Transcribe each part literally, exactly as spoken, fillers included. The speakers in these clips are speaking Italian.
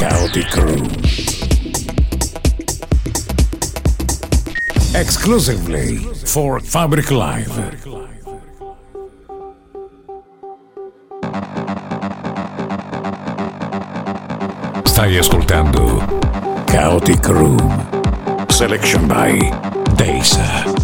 Chaotic Room. Exclusively for Fabric Live. Stai ascoltando Chaotic Room. Selection by Deisa.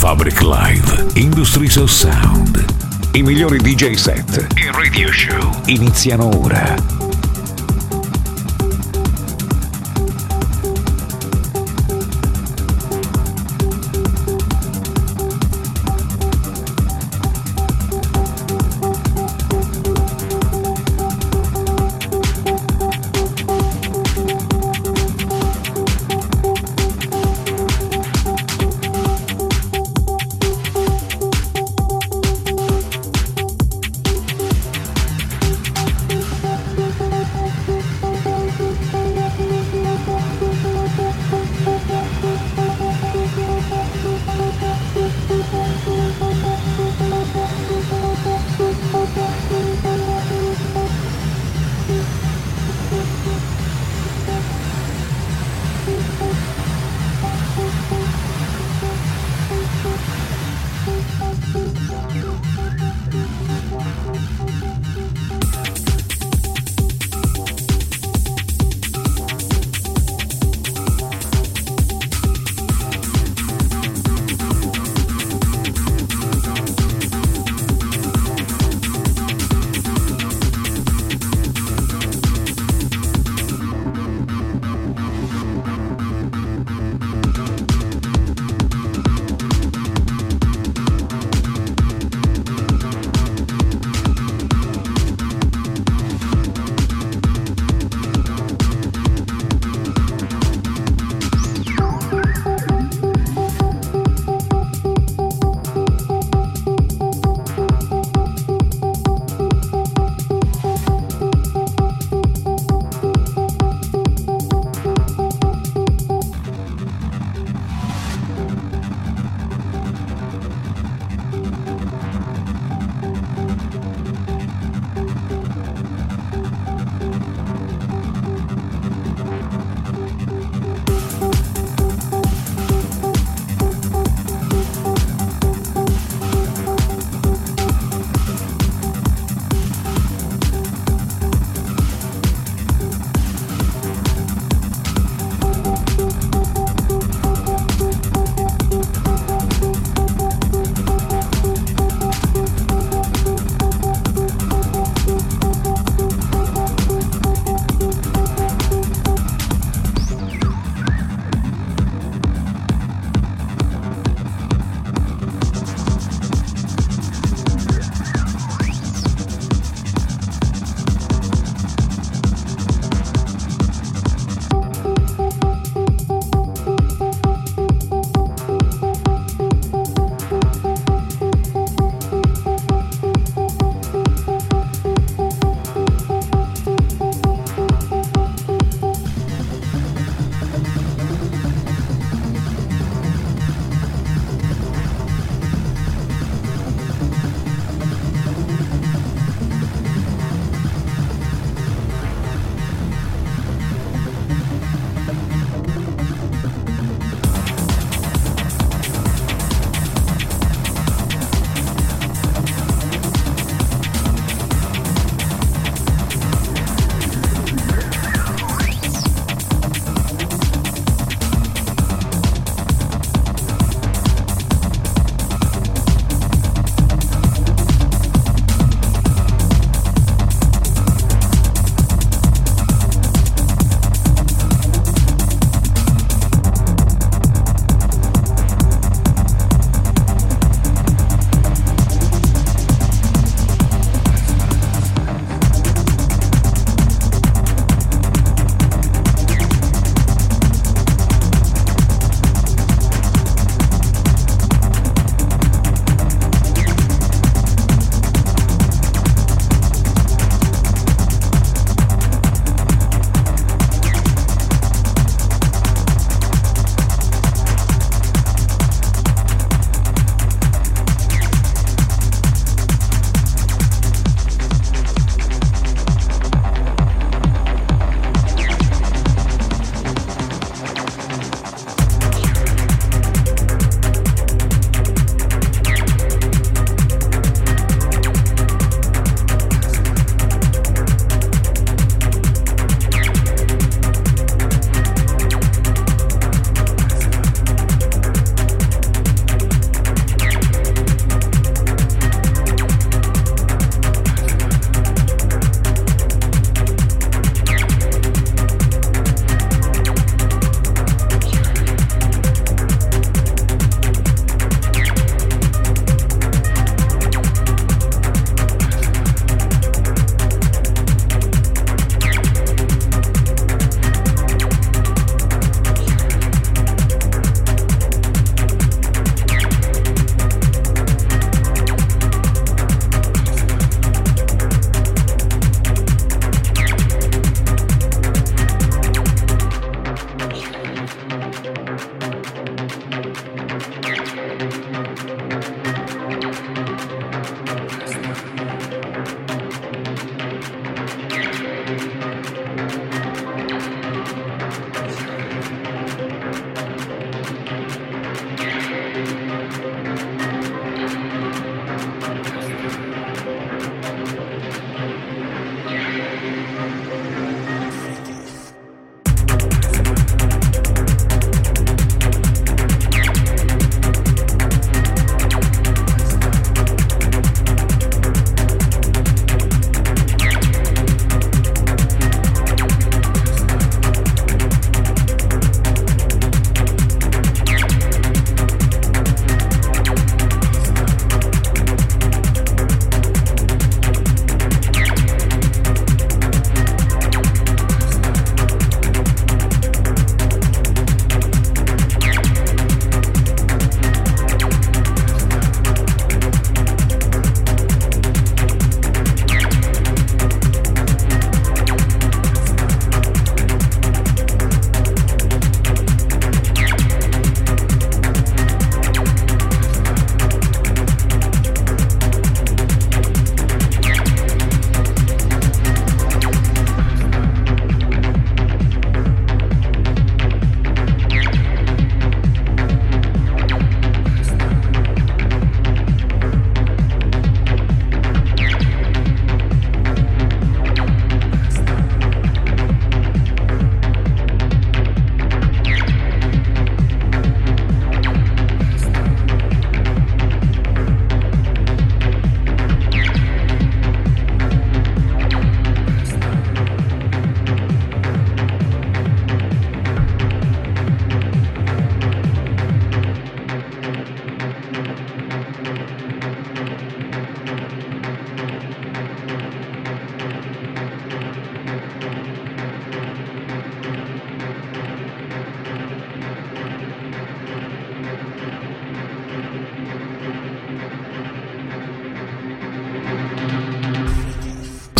Fabric Live, Industries of Sound. I migliori D J set e radio show iniziano ora.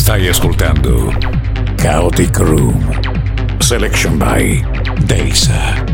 Stai ascoltando Chaotic Room, selection by Deisa.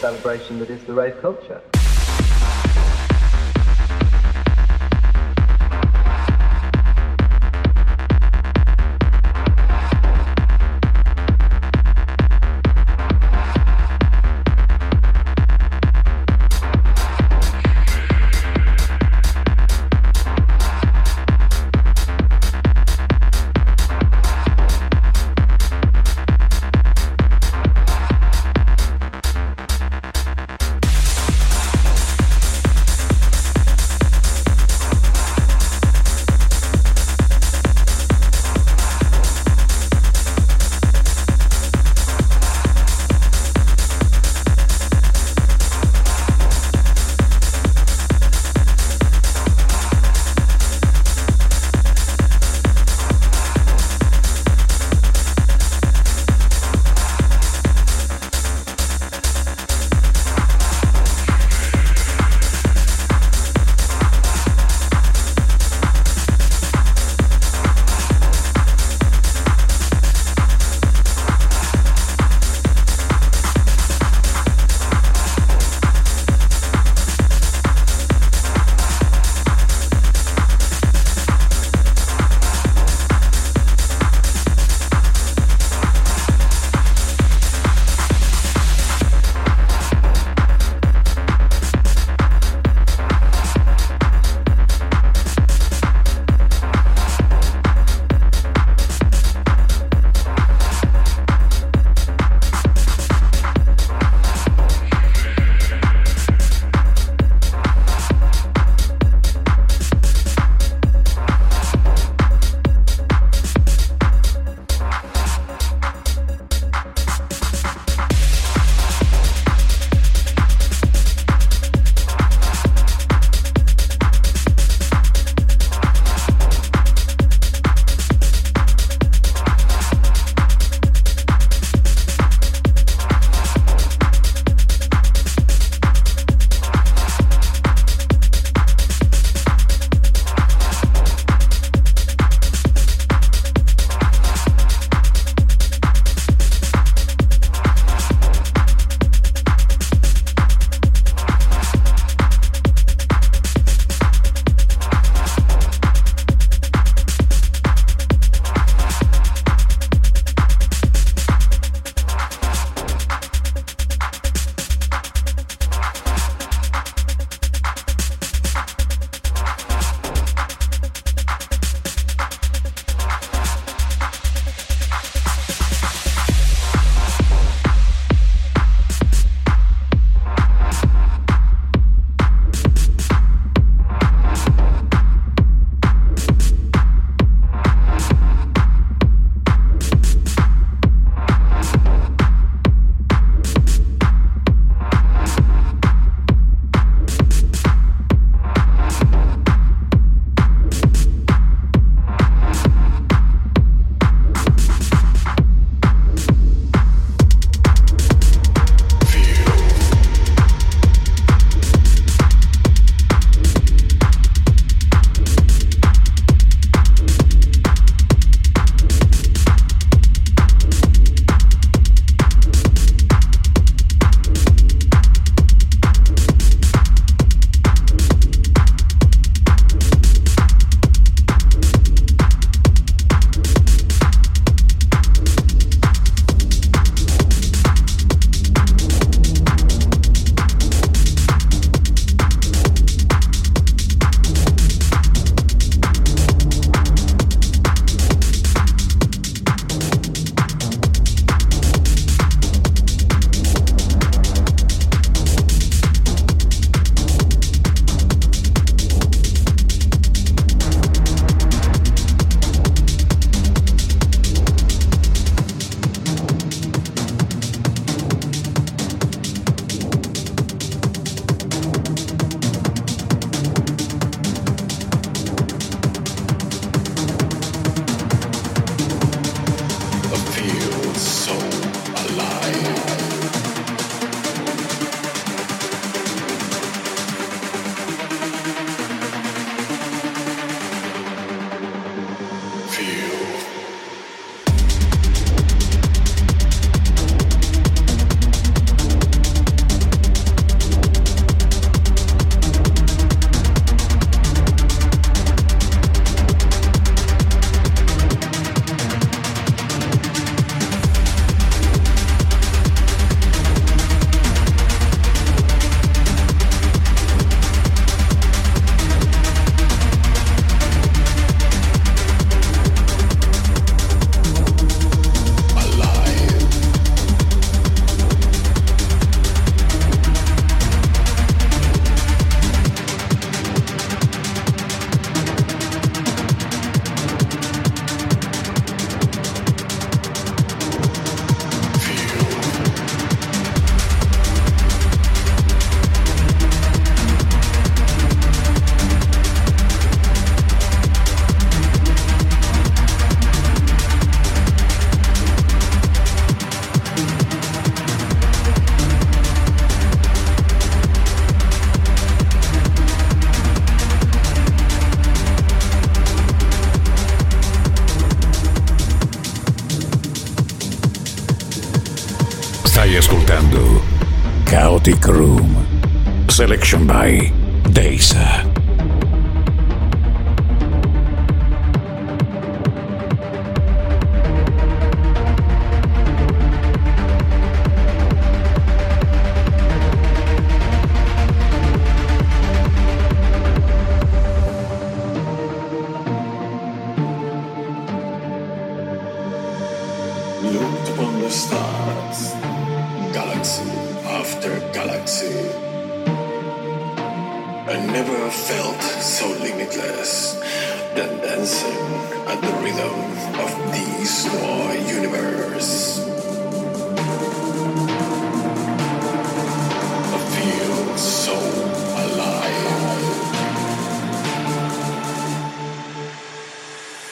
Celebration that is the rave culture. ascoltando Chaotic Room, selection by Deisa.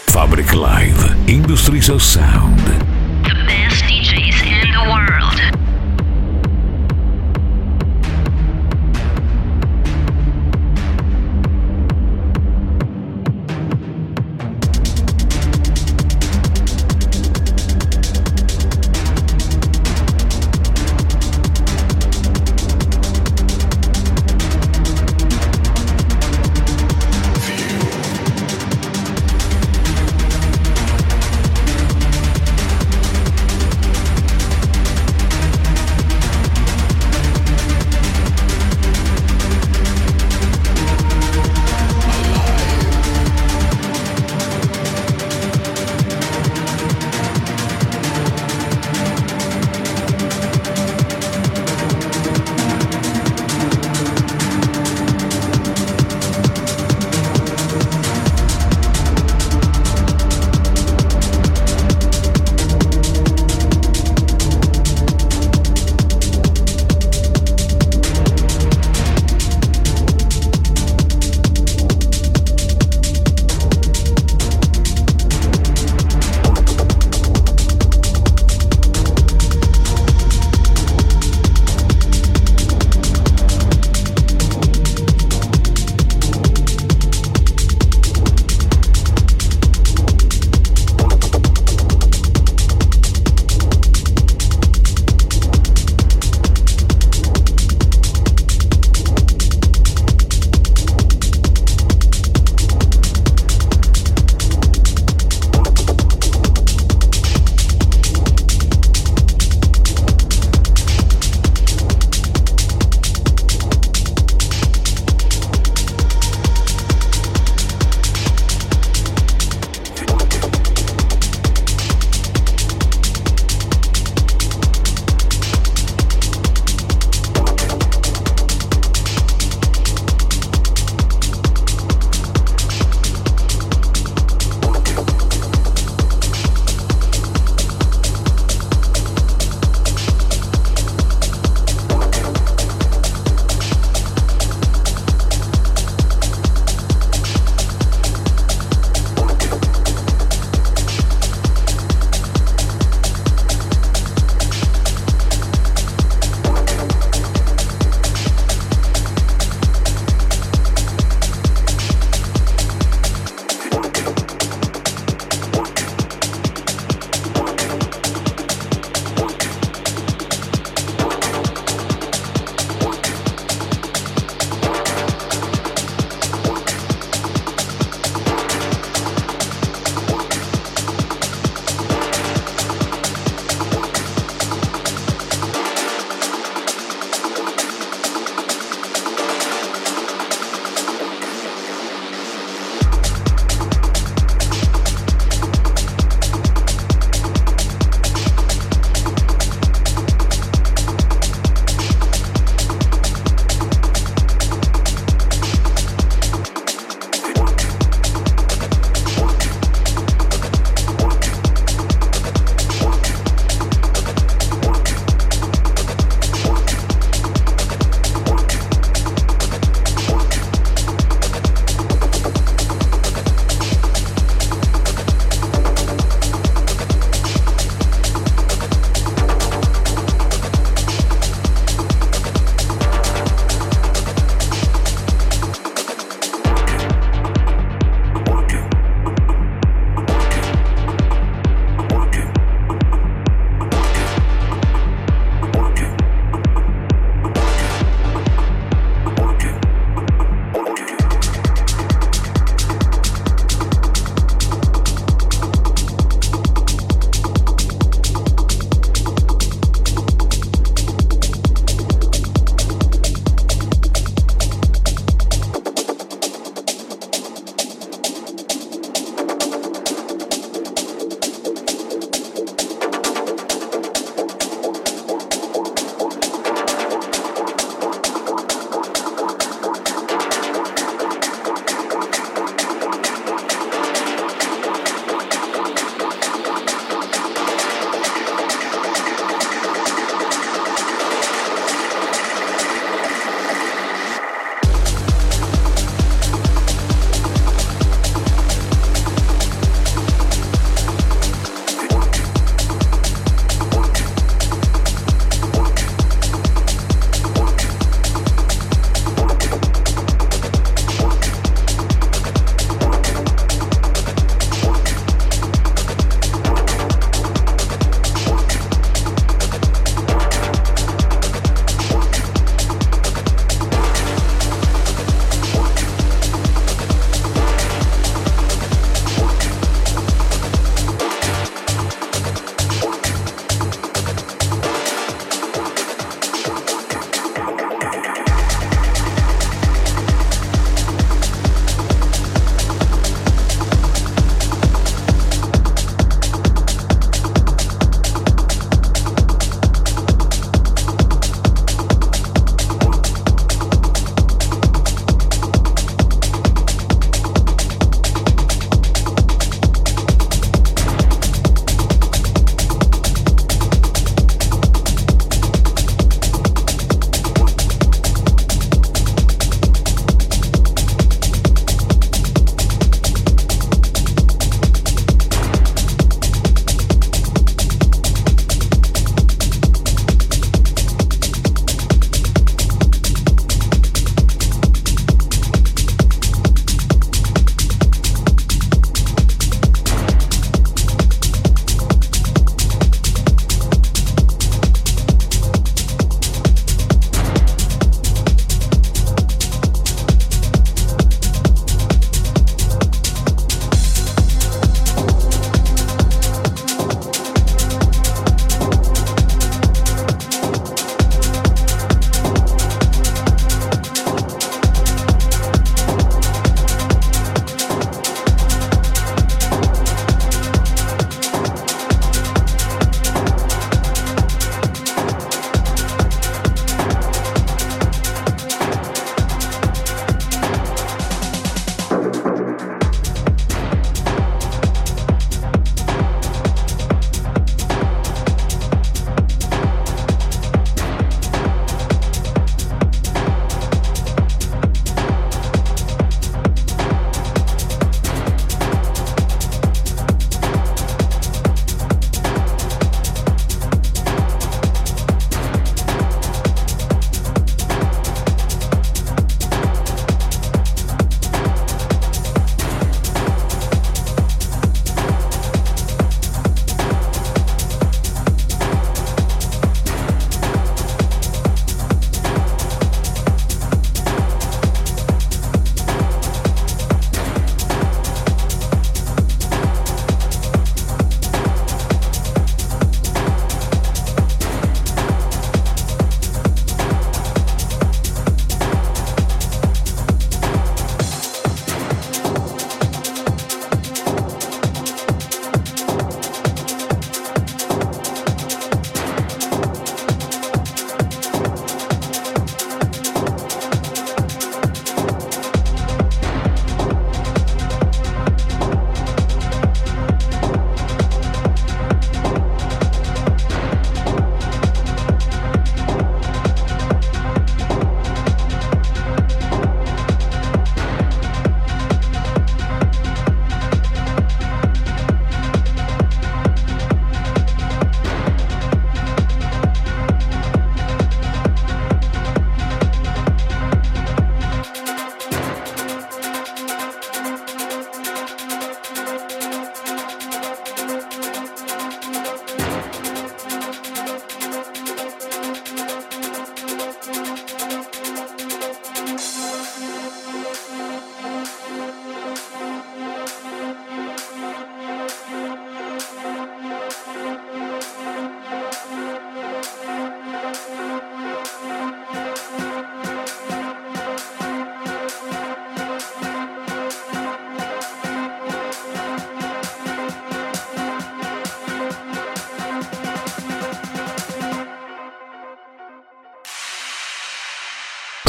Fabric Live, Industries of Sound. The best D Js in the world.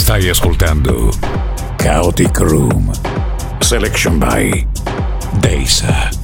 Stai ascoltando Chaotic Room, selection by Deisa.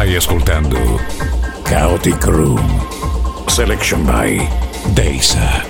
Stai ascoltando Chaotic Room, selection by Deisa.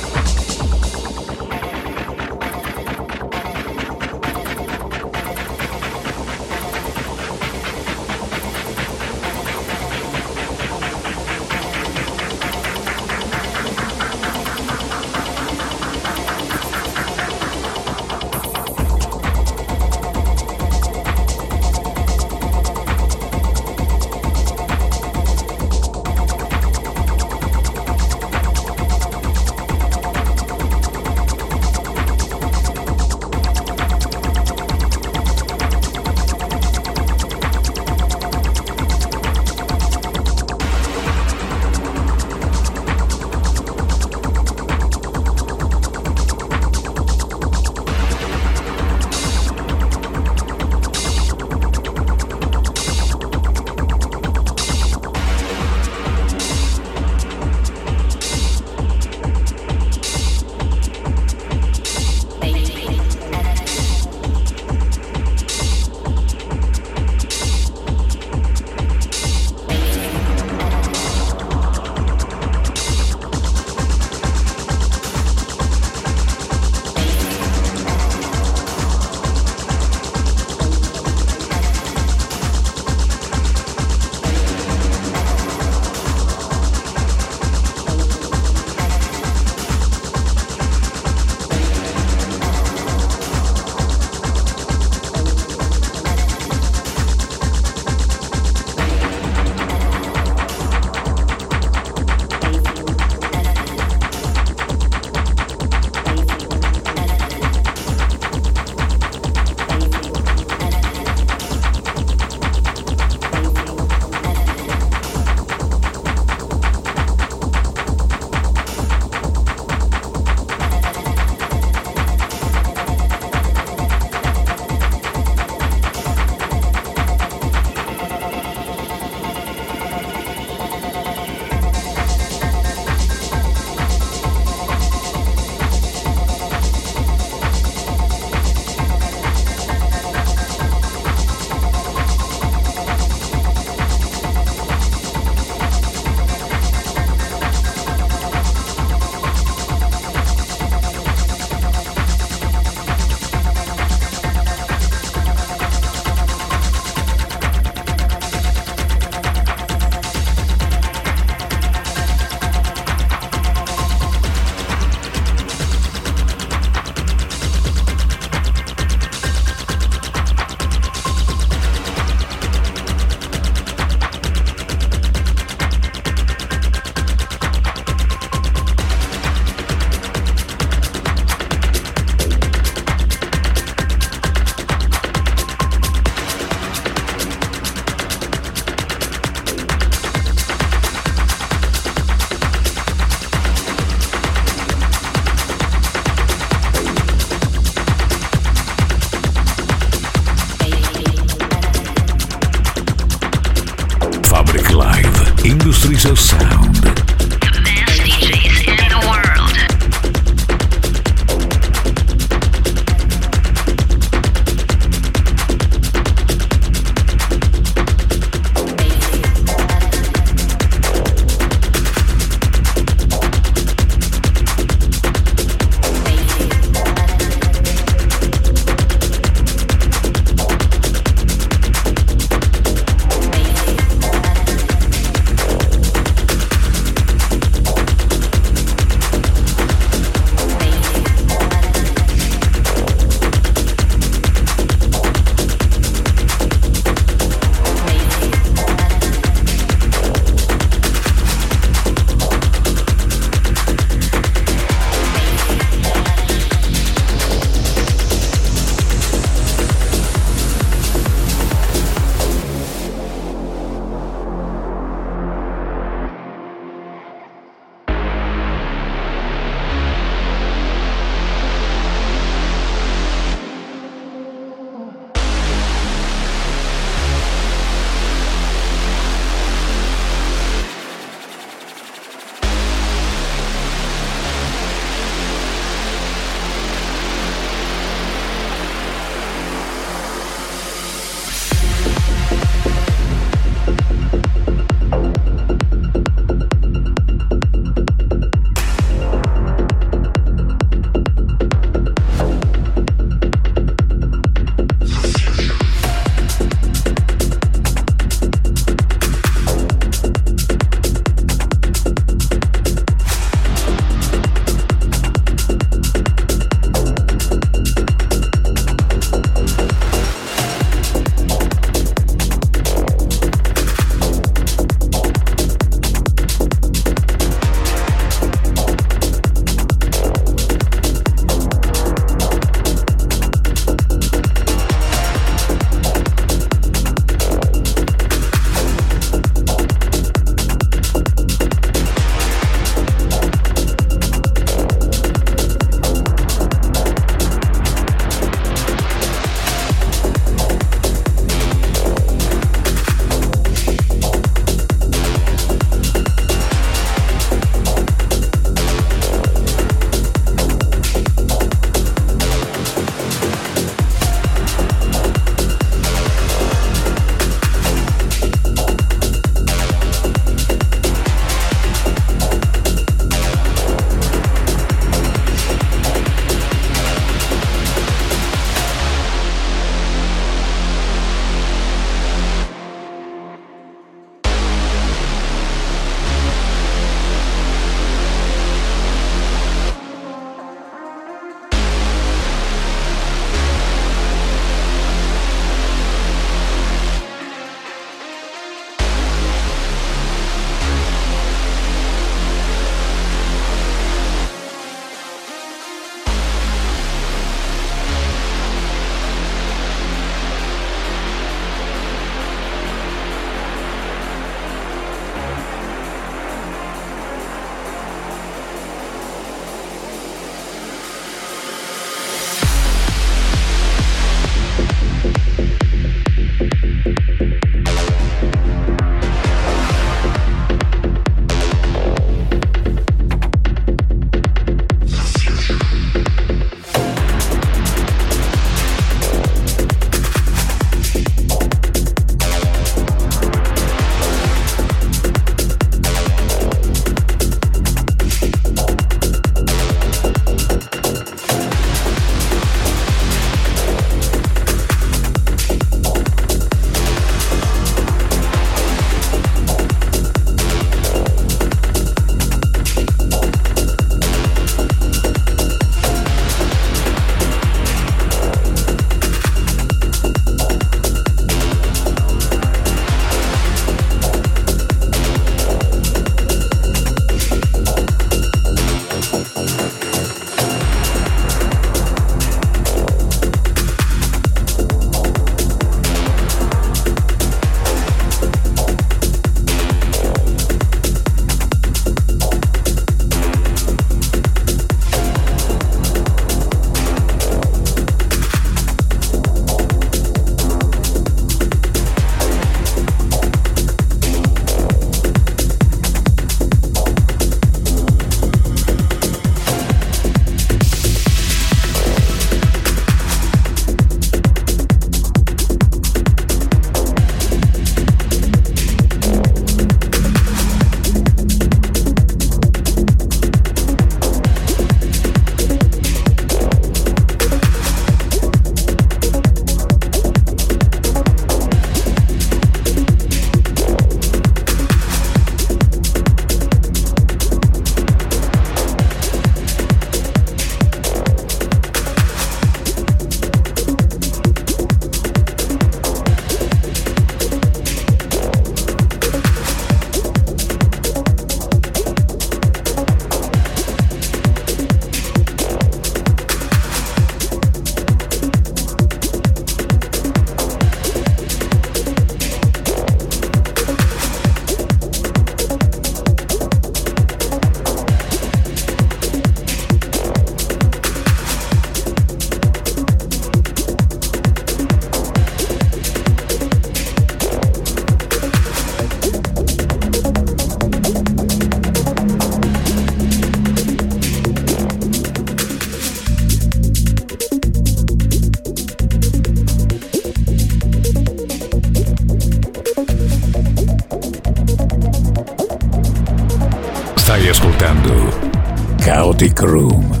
Stai ascoltando Chaotic Room.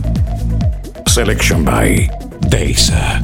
Selection by Deisa.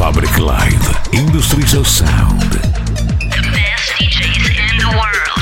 Fabric Live, Industries of Sound. The best D Js in the world.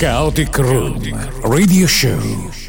Chaotic Room Radio Show.